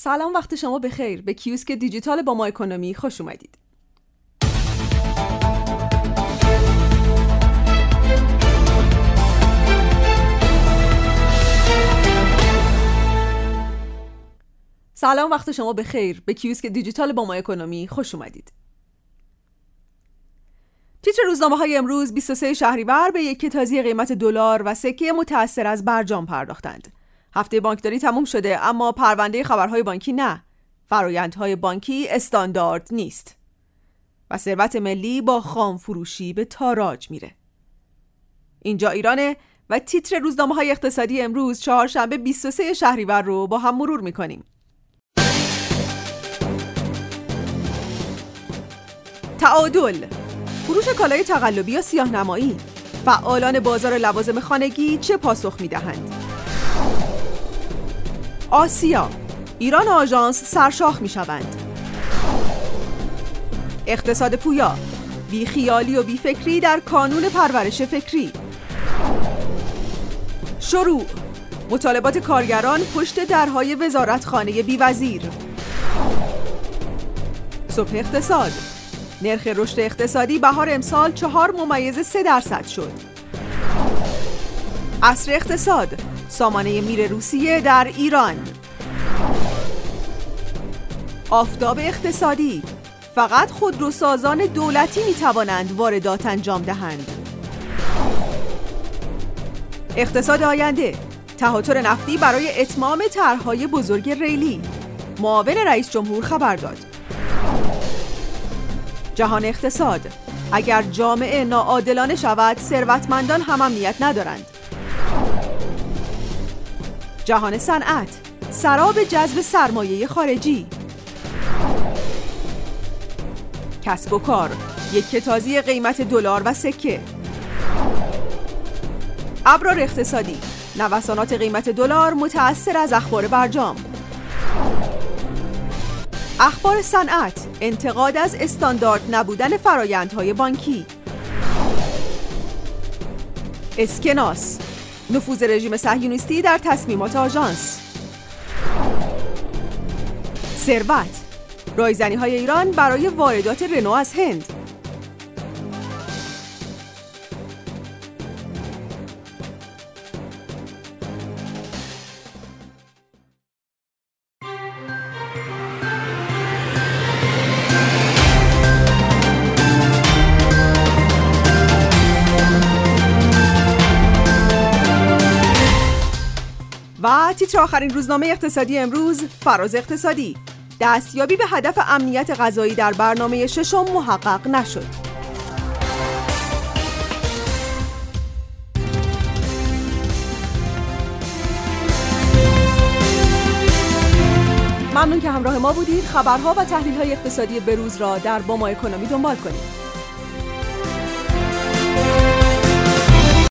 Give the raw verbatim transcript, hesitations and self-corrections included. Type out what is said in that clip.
سلام، وقت شما بخیر. به کیوسک دیجیتال بامااکونومی خوش اومدید. سلام، وقت شما بخیر. به کیوسک دیجیتال بامااکونومی خوش اومدید. تیتر روزنامه‌های امروز بیست و سه شهریور به یک تازی قیمت دلار و سکه متأثر از برجام پرداختند. هفته بانکداری تموم شده اما پرونده خبرهای بانکی نه. فرآیندهای بانکی استاندارد نیست. و ثروت ملی با خام فروشی به تاراج میره. اینجا ایرانه و تیتر روزنامه‌های اقتصادی امروز چهارشنبه بیست و سه شهریور رو با هم مرور می‌کنیم. تعادل، فروش کالای تقلبی یا سیاه‌نمایی، فعالان بازار لوازم خانگی چه پاسخ می‌دهند؟ آسیا، ایران و آژانس سرشاخ می‌شوند. اقتصاد پویا، بیخیالی و بیفکری در کانون پرورش فکری. شروع، مطالبات کارگران پشت درهای وزارتخانه بی‌وزیر. صبح اقتصاد، نرخ رشد اقتصادی بهار امسال چهار ممیز سه درصد شد. عصر اقتصاد، سامانه میر روسیه در ایران. آفتاب اقتصادی، فقط خودروسازان دولتی می توانند واردات انجام دهند. اقتصاد آینده، تهاتر نفتی برای اتمام طرح‌های بزرگ ریلی، معاون رئیس جمهور خبر داد. جهان اقتصاد، اگر جامعه ناعادلانه شود ثروتمندان هم امنیت ندارند. جهان صنعت، سراب جذب سرمایه خارجی. کسب و کار، یک کتازی قیمت دلار و سکه. ابرار اقتصادی، نوسانات قیمت دلار متأثر از اخبار برجام. اخبار صنعت، انتقاد از استاندارد نبودن فرآیندهای بانکی. اسکناس، نفوذ رژیم صهیونیستی در تصمیمات آژانس. ثروت، رایزنی‌های ایران برای واردات رنو از هند. و تیتر آخرین روزنامه اقتصادی امروز، فراز اقتصادی، دستیابی به هدف امنیت غذایی در برنامه ششم محقق نشد. ممنون که همراه ما بودید. خبرها و تحلیل‌های اقتصادی بروز را در بامااکونومی دنبال کنید.